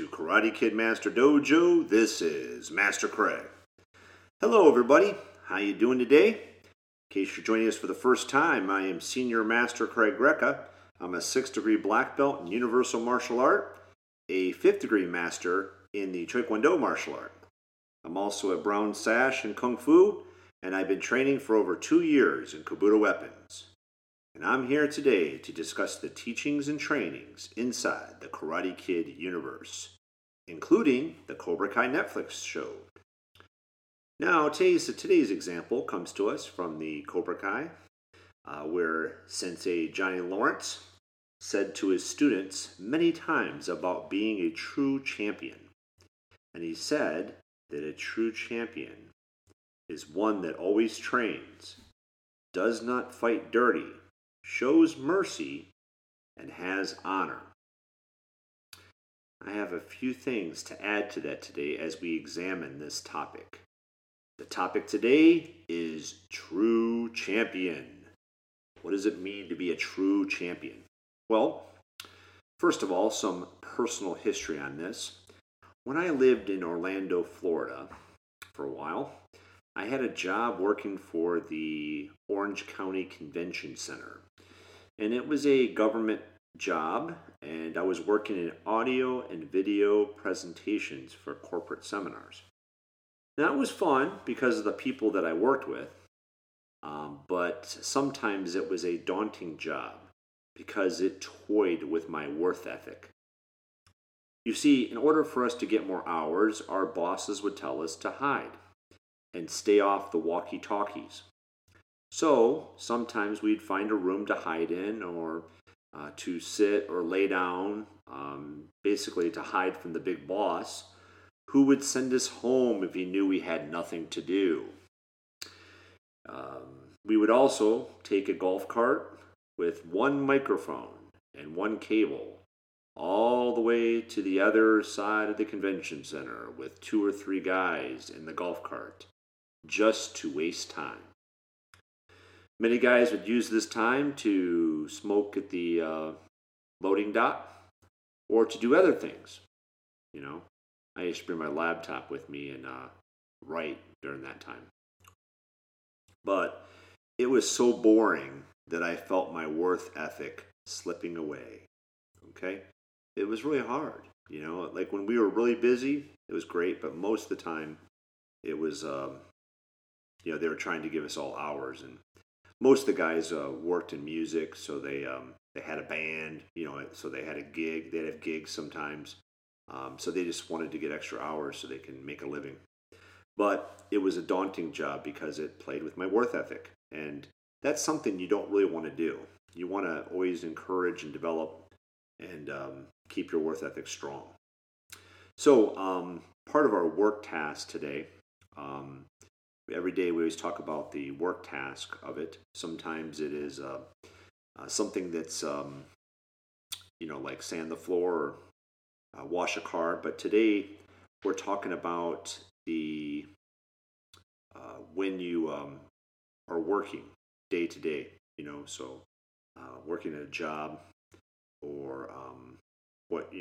to Karate Kid Master Dojo. This is Master Craig. Hello everybody, how you doing today? In case you're joining us for the first time, I am Senior Master Craig Greca. I'm a 6th degree black belt in Universal Martial Art, a 5th degree master in the Taekwondo martial art. I'm also a brown sash in Kung Fu, and I've been training for over 2 years in Kabuto weapons. And I'm here today to discuss the teachings and trainings inside the Karate Kid universe, including the Cobra Kai Netflix show. Now, today's example comes to us from the Cobra Kai, where Sensei Johnny Lawrence said to his students many times about being a true champion. And he said that a true champion is one that always trains, does not fight dirty, shows mercy, and has honor. I have a few things to add to that today as we examine this topic. The topic today is true champion. What does it mean to be a true champion? Well, first of all, some personal history on this. When I lived in Orlando, Florida for a while, I had a job working for the Orange County Convention Center. And it was a government job, and I was working in audio and video presentations for corporate seminars. Now, it was fun because of the people that I worked with, but sometimes it was a daunting job because it toyed with my worth ethic. You see, in order for us to get more hours, our bosses would tell us to hide and stay off the walkie-talkies. So, sometimes we'd find a room to hide in or to sit or lay down, basically to hide from the big boss, who would send us home if he knew we had nothing to do. We would also take a golf cart with one microphone and one cable all the way to the other side of the convention center with 2 or 3 guys in the golf cart, just to waste time. Many guys would use this time to smoke at the loading dock or to do other things. You know, I used to bring my laptop with me and write during that time. But it was so boring that I felt my worth ethic slipping away. Okay? It was really hard. You know, like when we were really busy, it was great, but most of the time it was, they were trying to give us all hours. And most of the guys worked in music, so they had a band, you know, so they had a gig. They'd have gigs sometimes. So they just wanted to get extra hours so they can make a living. But it was a daunting job because it played with my worth ethic. And that's something you don't really want to do. You want to always encourage and develop and keep your worth ethic strong. So part of our work task today, every day we always talk about the work task of it. Sometimes it is something that's, like sand the floor or wash a car. But today we're talking about the when you are working day to day, so working at a job. Or what,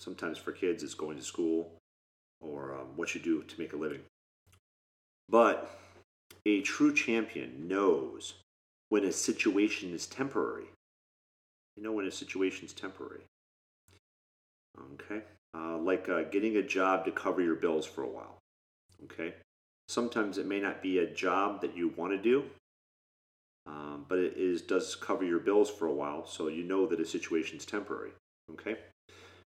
sometimes for kids it's going to school, or what you do to make a living. But a true champion knows when a situation is temporary. When a situation's temporary. Okay? Like getting a job to cover your bills for a while. Okay? Sometimes it may not be a job that you want to do, but it does cover your bills for a while, so you know that a situation's temporary, okay?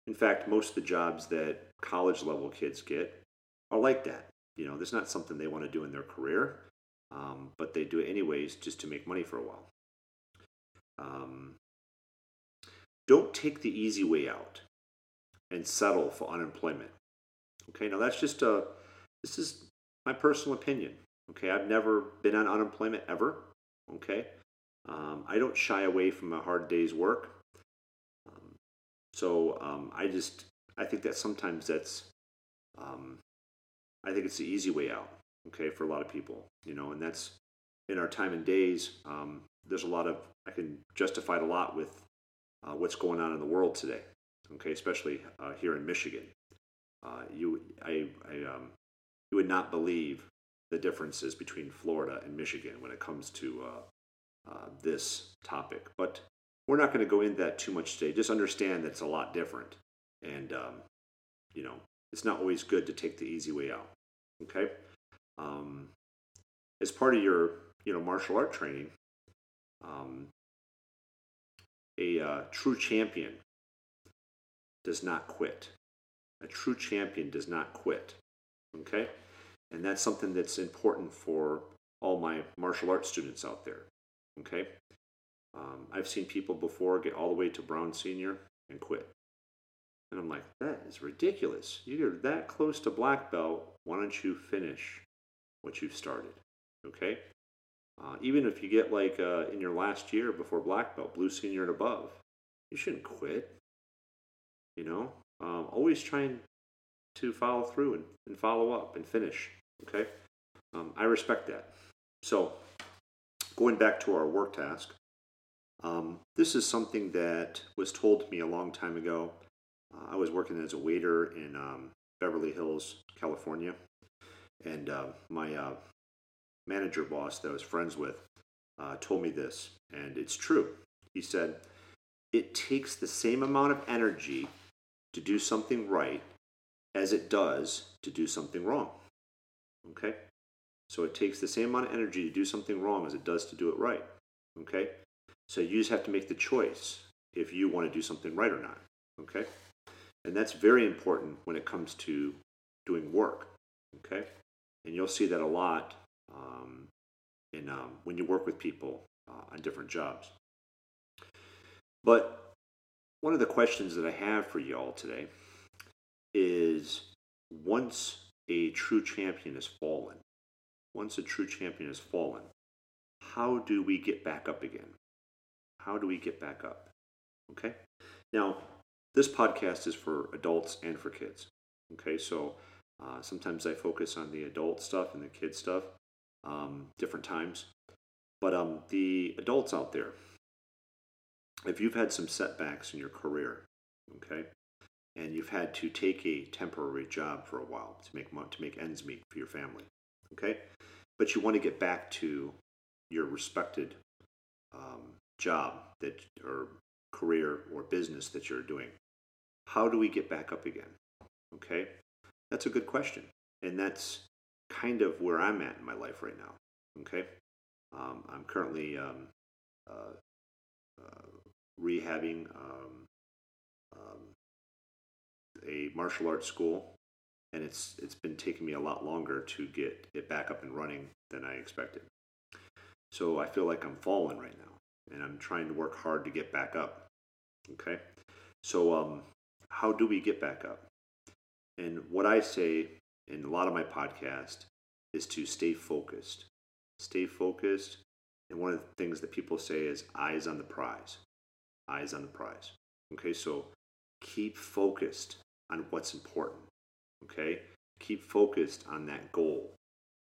In fact, most of the jobs that college-level kids get are like that. There's not something they want to do in their career, but they do it anyways just to make money for a while. Don't take the easy way out and settle for unemployment. Okay, now that's just this is my personal opinion, okay? I've never been on unemployment ever. Okay, I don't shy away from a hard day's work, so I think that sometimes I think it's the easy way out. Okay, for a lot of people, and that's in our time and days. There's I can justify it a lot with what's going on in the world today. okay, especially here in Michigan. You would not believe the differences between Florida and Michigan when it comes to this topic. But we're not going to go into that too much today. Just understand that it's a lot different. And, you know, it's not always good to take the easy way out, okay? As part of your, martial art training, a true champion does not quit. A true champion does not quit, okay? And that's something that's important for all my martial arts students out there, okay? I've seen people before get all the way to Brown Senior and quit. And I'm like, that is ridiculous. You're that close to black belt. Why don't you finish what you've started, okay? Even if you get like in your last year before black belt, blue senior and above, you shouldn't quit, you know? Always trying to follow through and follow up and finish, okay? I respect that. So going back to our work task, this is something that was told to me a long time ago. I was working as a waiter in Beverly Hills, California, and my manager boss that I was friends with told me this, and it's true. He said, it takes the same amount of energy to do something right as it does to do something wrong, okay? So it takes the same amount of energy to do something wrong as it does to do it right, okay? So you just have to make the choice if you want to do something right or not, okay? And that's very important when it comes to doing work, okay? And you'll see that a lot when you work with people on different jobs. But one of the questions that I have for you all today is, once a true champion has fallen, how do we get back up again? How do we get back up? Okay? Now, this podcast is for adults and for kids. Okay? So sometimes I focus on the adult stuff and the kid stuff, different times. But the adults out there, if you've had some setbacks in your career, okay, and you've had to take a temporary job for a while to make ends meet for your family, okay, but you want to get back to your respected job that or career or business that you're doing, how do we get back up again? Okay, that's a good question, and that's kind of where I'm at in my life right now. Okay, I'm currently rehabbing a martial arts school, and it's been taking me a lot longer to get it back up and running than I expected. So I feel like I'm falling right now, and I'm trying to work hard to get back up. Okay, so how do we get back up? And what I say in a lot of my podcast is to stay focused. Stay focused, and one of the things that people say is eyes on the prize. Eyes on the prize. Okay, so keep focused on what's important. Okay, keep focused on that goal.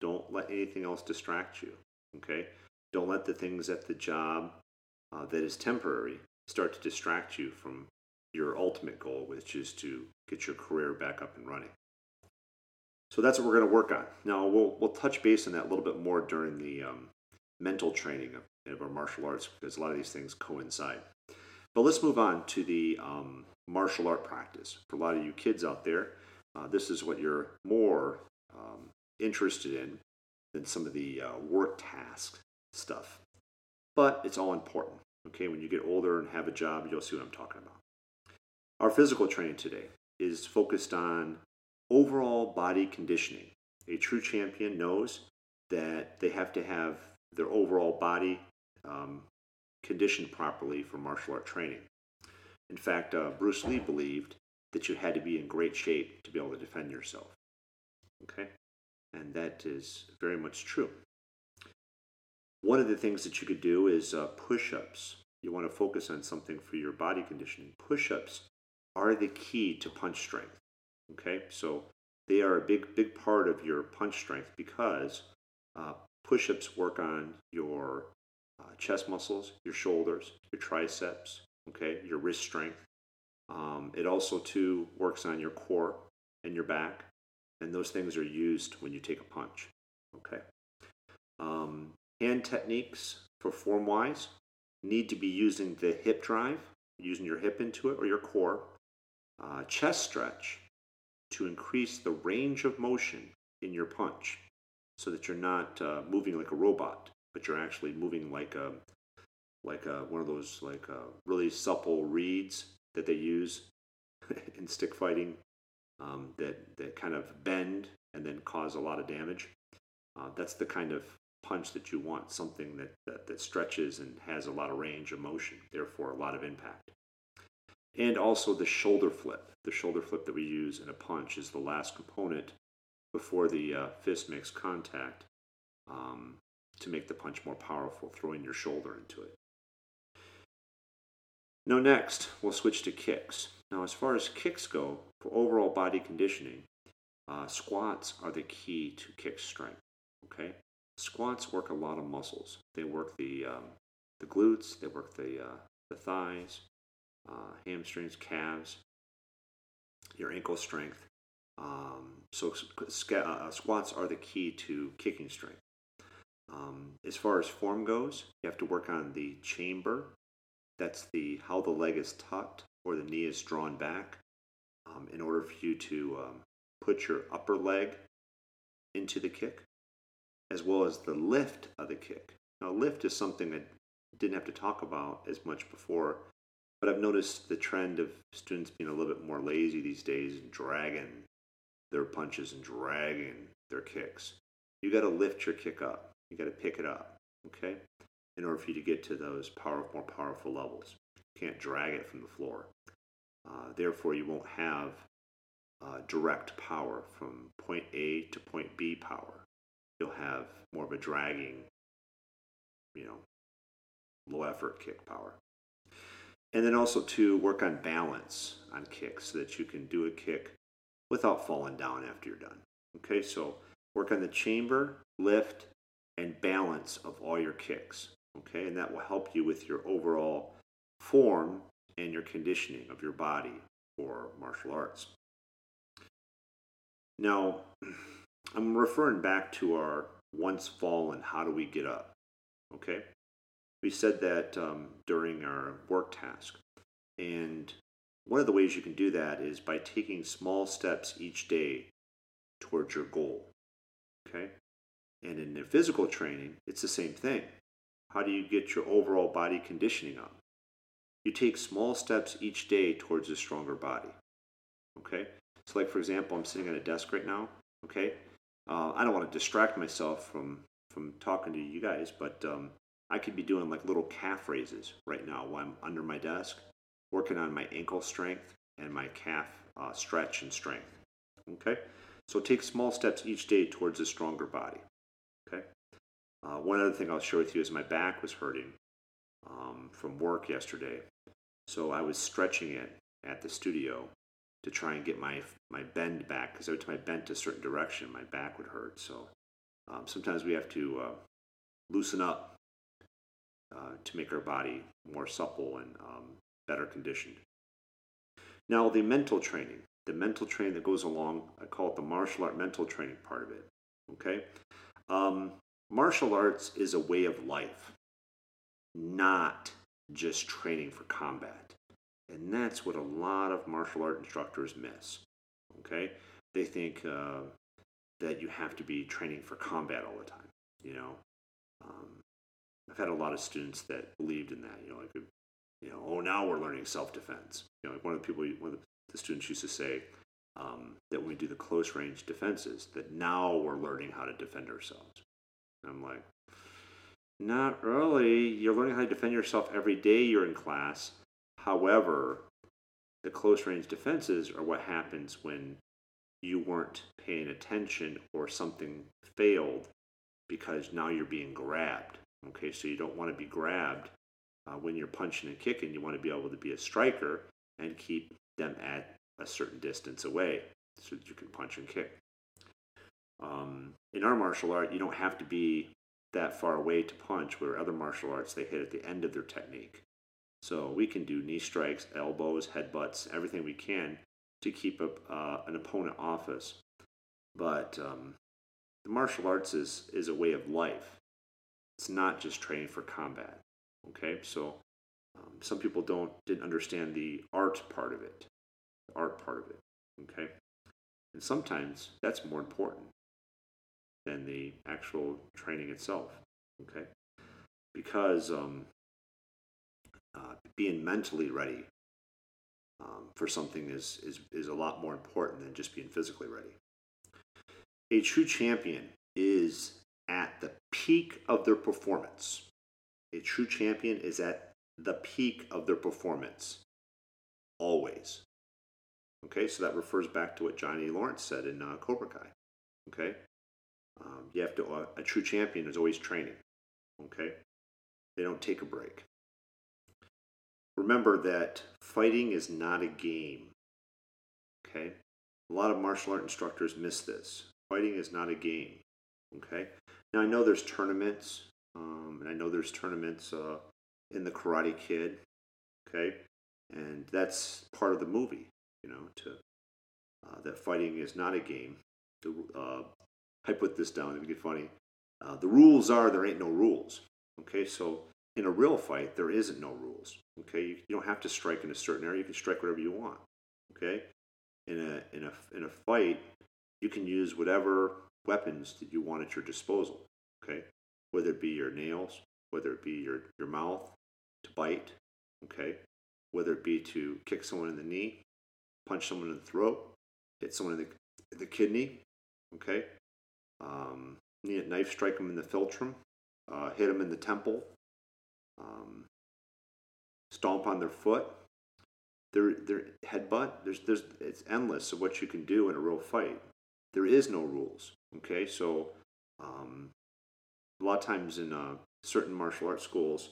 Don't let anything else distract you. Okay, don't let the things at the job that is temporary start to distract you from your ultimate goal, which is to get your career back up and running. So that's what we're going to work on. Now, we'll touch base on that a little bit more during the mental training of our martial arts, because a lot of these things coincide. But let's move on to the martial art practice. For a lot of you kids out there, this is what you're more interested in than some of the work task stuff. But it's all important. Okay, when you get older and have a job, you'll see what I'm talking about. Our physical training today is focused on overall body conditioning. A true champion knows that they have to have their overall body conditioned properly for martial art training. In fact, Bruce Lee believed that you had to be in great shape to be able to defend yourself. Okay? And that is very much true. One of the things that you could do is push-ups. You want to focus on something for your body conditioning. Push-ups are the key to punch strength, okay? So they are a big, big part of your punch strength, because push-ups work on your chest muscles, your shoulders, your triceps, okay, your wrist strength, It also, too, works on your core and your back, and those things are used when you take a punch. Okay. Hand techniques for form-wise need to be using the hip drive, using your hip into it or your core, chest stretch to increase the range of motion in your punch so that you're not moving like a robot, but you're actually moving like a one of those really supple reeds that they use in stick fighting that kind of bend and then cause a lot of damage. That's the kind of punch that you want, something that stretches and has a lot of range of motion, therefore a lot of impact. And also the shoulder flip. The shoulder flip that we use in a punch is the last component before the fist makes contact to make the punch more powerful, throwing your shoulder into it. Now next, we'll switch to kicks. Now as far as kicks go, for overall body conditioning, squats are the key to kick strength, okay? Squats work a lot of muscles. They work the glutes, they work the thighs, hamstrings, calves, your ankle strength. So squats are the key to kicking strength. As far as form goes, you have to work on the chamber. That's how the leg is tucked or the knee is drawn back in order for you to put your upper leg into the kick, as well as the lift of the kick. Now, lift is something that I didn't have to talk about as much before, but I've noticed the trend of students being a little bit more lazy these days and dragging their punches and dragging their kicks. You got to lift your kick up. You got to pick it up, okay, in order for you to get to those more powerful levels. You can't drag it from the floor. Therefore, you won't have direct power from point A to point B power. You'll have more of a dragging, low effort kick power. And then also to work on balance on kicks so that you can do a kick without falling down after you're done. Okay, so work on the chamber, lift, and balance of all your kicks. Okay, and that will help you with your overall form and your conditioning of your body for martial arts. Now, I'm referring back to our once fallen, how do we get up? Okay? We said that during our work task. And one of the ways you can do that is by taking small steps each day towards your goal. Okay? And in the physical training, it's the same thing. How do you get your overall body conditioning up? You take small steps each day towards a stronger body. Okay? So for example, I'm sitting at a desk right now. Okay? I don't want to distract myself from talking to you guys, but I could be doing little calf raises right now while I'm under my desk, working on my ankle strength and my calf stretch and strength. Okay? So take small steps each day towards a stronger body. Okay? One other thing I'll share with you is my back was hurting from work yesterday. So I was stretching it at the studio to try and get my bend back, because every time I bent a certain direction, my back would hurt. So sometimes we have to loosen up to make our body more supple and better conditioned. Now, the mental training that goes along, I call it the martial art mental training part of it, okay? Martial arts is a way of life, not just training for combat. And that's what a lot of martial art instructors miss, okay? They think that you have to be training for combat all the time, I've had a lot of students that believed in that, now we're learning self-defense. One of the students used to say that when we do the close-range defenses, that now we're learning how to defend ourselves. And I'm like, not really. You're learning how to defend yourself every day you're in class. However, the close-range defenses are what happens when you weren't paying attention or something failed, because now you're being grabbed. Okay, so you don't want to be grabbed when you're punching and kicking. You want to be able to be a striker and keep them at a certain distance away so that you can punch and kick. In our martial art, you don't have to be that far away to punch, where other martial arts, they hit at the end of their technique. So we can do knee strikes, elbows, headbutts, everything we can to keep an opponent off us. But the martial arts is a way of life. It's not just training for combat. Okay, so some people didn't understand the art part of it. Okay, and sometimes that's more important than the actual training itself. Okay, because being mentally ready for something is a lot more important than just being physically ready. A true champion is at the peak of their performance. Always. Okay, so that refers back to what Johnny Lawrence said in Cobra Kai. Okay, you have to a true champion is always training. Okay, they don't take a break. Remember that fighting is not a game. Okay, a lot of martial art instructors miss this. Fighting is not a game. Okay, now I know there's tournaments, and I know there's tournaments in the Karate Kid. Okay, and that's part of the movie. You know, that fighting is not a game. I put this down, it'd get funny. The rules are there ain't no rules. Okay, so in a real fight, there isn't no rules. Okay, you don't have to strike in a certain area. You can strike whatever you want. Okay, in a fight, you can use whatever weapons that you want at your disposal. Okay, whether it be your nails, whether it be your mouth to bite. Okay, whether it be to kick someone in the knee, punch someone in the throat, hit someone in the kidney, okay? Knife strike them in the philtrum, hit them in the temple, stomp on their foot, their headbutt. It's endless of what you can do in a real fight. There is no rules, okay? So a lot of times in certain martial arts schools,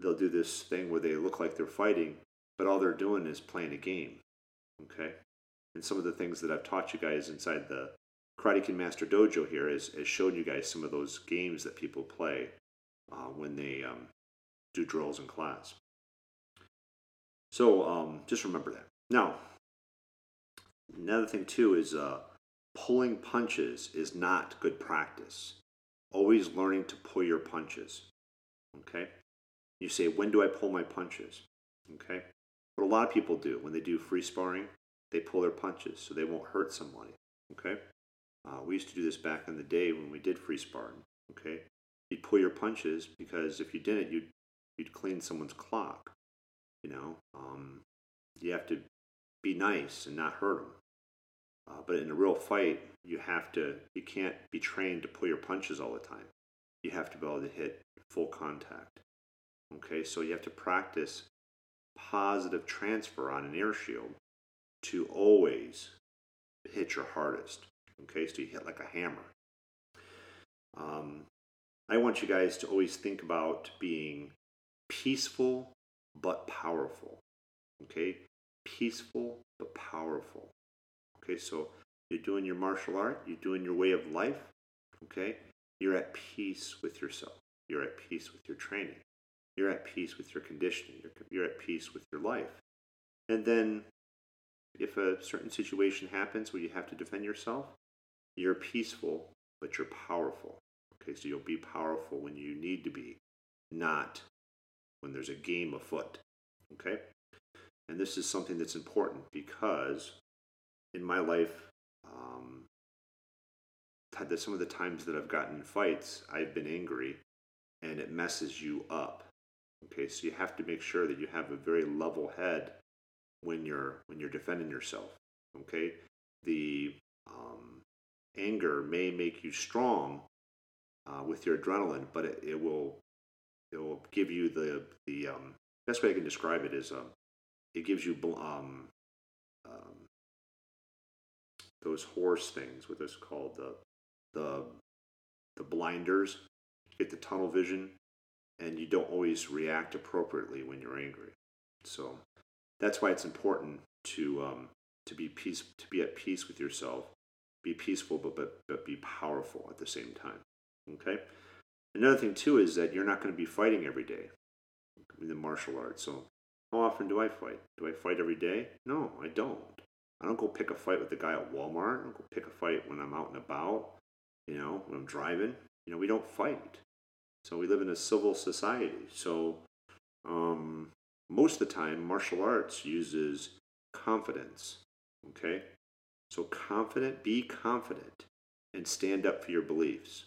they'll do this thing where they look like they're fighting, but all they're doing is playing a game. Okay, and some of the things that I've taught you guys inside the Karate Kid Master Dojo here is showed you guys some of those games that people play when they do drills in class. So just remember that. Now, another thing too is pulling punches is not good practice. Always learning to pull your punches. Okay, you say, when do I pull my punches? Okay. What a lot of people do when they do free sparring, they pull their punches so they won't hurt somebody, okay? We used to do this back in the day when we did free sparring, okay? You'd pull your punches because if you didn't, you'd clean someone's clock, you know? You have to be nice and not hurt them. But in a real fight, you can't be trained to pull your punches all the time. You have to be able to hit full contact, okay? So you have to practice positive transfer on an air shield to always hit your hardest. Okay, so you hit like a hammer. I want you guys to always think about being peaceful but powerful. Okay, peaceful but powerful. Okay, so you're doing your martial art, you're doing your way of life. Okay, you're at peace with yourself, you're at peace with your training. You're at peace with your conditioning. You're at peace with your life. And then if a certain situation happens where you have to defend yourself, you're peaceful, but you're powerful. Okay, so you'll be powerful when you need to be, not when there's a game afoot. Okay? And this is something that's important because in my life, some of the times that I've gotten in fights, I've been angry and it messes you up. Okay, so you have to make sure that you have a very level head when you're defending yourself. Okay, the anger may make you strong with your adrenaline, but it will give you the best way I can describe it is it gives you those horse things, what those called the blinders, get the tunnel vision. And you don't always react appropriately when you're angry, so that's why it's important to be at peace with yourself, be peaceful but be powerful at the same time. Okay. Another thing too is that you're not going to be fighting every day in the martial arts, so How often do I fight? Do I fight every day? No, I don't. I don't go pick a fight with the guy at Walmart. I don't go pick a fight when I'm out and about, you know, when I'm driving. You know, we don't fight. So we live in a civil society. So most of the time, martial arts uses confidence, okay? So be confident, and stand up for your beliefs,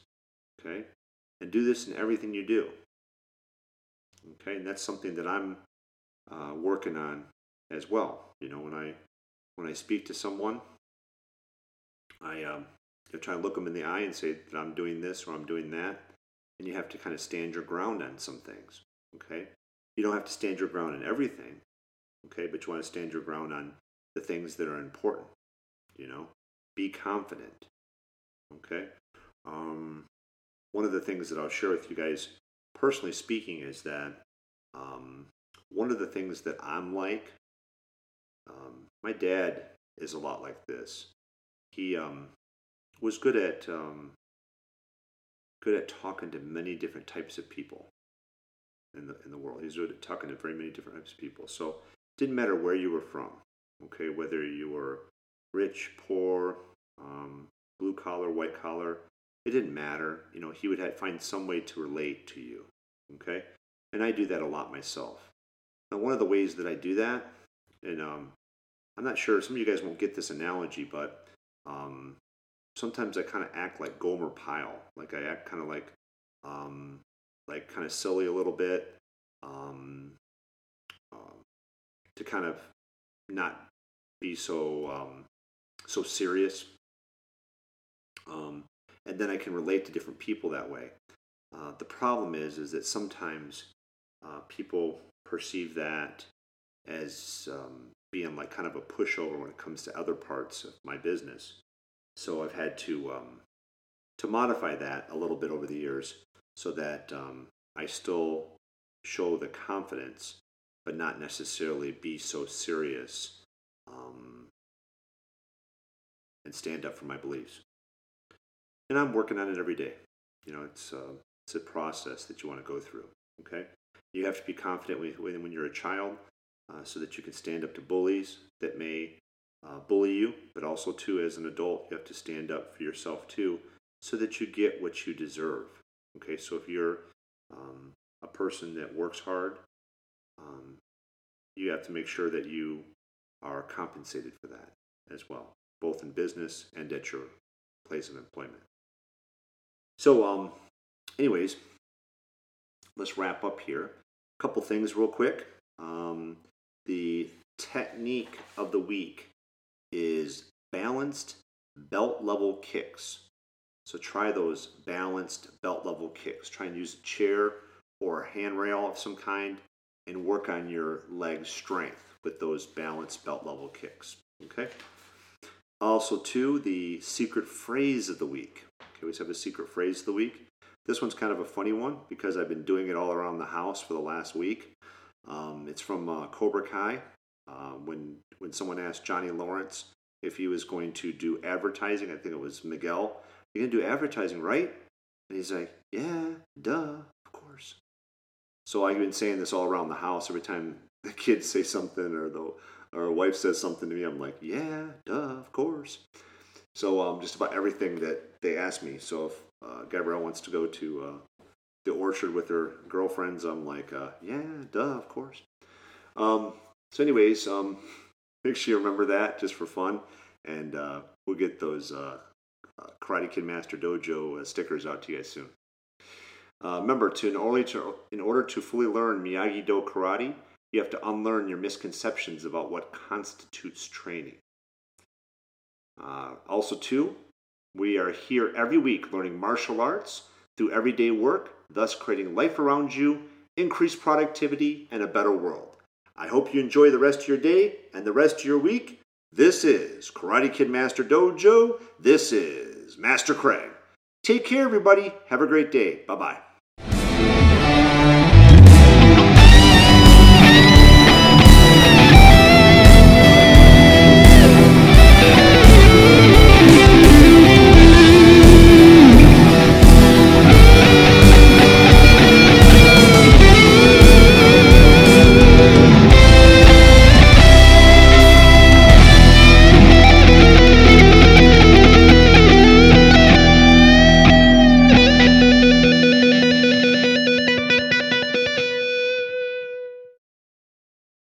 okay? And do this in everything you do, okay? And that's something that I'm working on as well. You know, when I speak to someone, I try to look them in the eye and say that I'm doing this or I'm doing that, and you have to kind of stand your ground on some things, okay? You don't have to stand your ground on everything, okay? But you want to stand your ground on the things that are important, you know? Be confident, okay? One of the things that I'll share with you guys, personally speaking, is that one of the things that I'm like, my dad is a lot like this. He was good at talking to many different types of people in the world. He's good at talking to very many different types of people. So it didn't matter where you were from, okay, whether you were rich, poor, blue collar, white collar, it didn't matter. You know, he would find some way to relate to you, okay? And I do that a lot myself. Now, one of the ways that I do that, and I'm not sure, some of you guys won't get this analogy, but sometimes I kind of act like Gomer Pyle. Like I act kind of like kind of silly a little bit, to kind of not be so serious. And then I can relate to different people that way. The problem is that sometimes people perceive that as being like kind of a pushover when it comes to other parts of my business. So I've had to modify that a little bit over the years so that I still show the confidence, but not necessarily be so serious and stand up for my beliefs. And I'm working on it every day. You know, it's a process that you want to go through, okay? You have to be confident when you're a child so that you can stand up to bullies that may bully you, but also, too, as an adult, you have to stand up for yourself, too, so that you get what you deserve, okay? So if you're a person that works hard, you have to make sure that you are compensated for that as well, both in business and at your place of employment. So, anyways, let's wrap up here. A couple things real quick. The technique of the week is balanced belt-level kicks. So try those balanced belt-level kicks. Try and use a chair or a handrail of some kind and work on your leg strength with those balanced belt-level kicks, okay? Also, too, the secret phrase of the week. Okay, we have a secret phrase of the week. This one's kind of a funny one because I've been doing it all around the house for the last week. It's from Cobra Kai. When someone asked Johnny Lawrence if he was going to do advertising, I think it was Miguel, "You're going to do advertising, right?" And he's like, "Yeah, duh, of course." So I've been saying this all around the house. Every time the kids say something or wife says something to me, I'm like, "Yeah, duh, of course." So just about everything that they ask me. So if Gabrielle wants to go to the orchard with her girlfriends, I'm like, "Yeah, duh, of course." So anyways, make sure you remember that just for fun. And we'll get those Karate Kid Master Dojo stickers out to you guys soon. Remember, in order to fully learn Miyagi-Do Karate, you have to unlearn your misconceptions about what constitutes training. Also, too, we are here every week learning martial arts through everyday work, thus creating life around you, increased productivity, and a better world. I hope you enjoy the rest of your day and the rest of your week. This is Karate Kid Master Dojo. This is Master Craig. Take care, everybody. Have a great day. Bye-bye.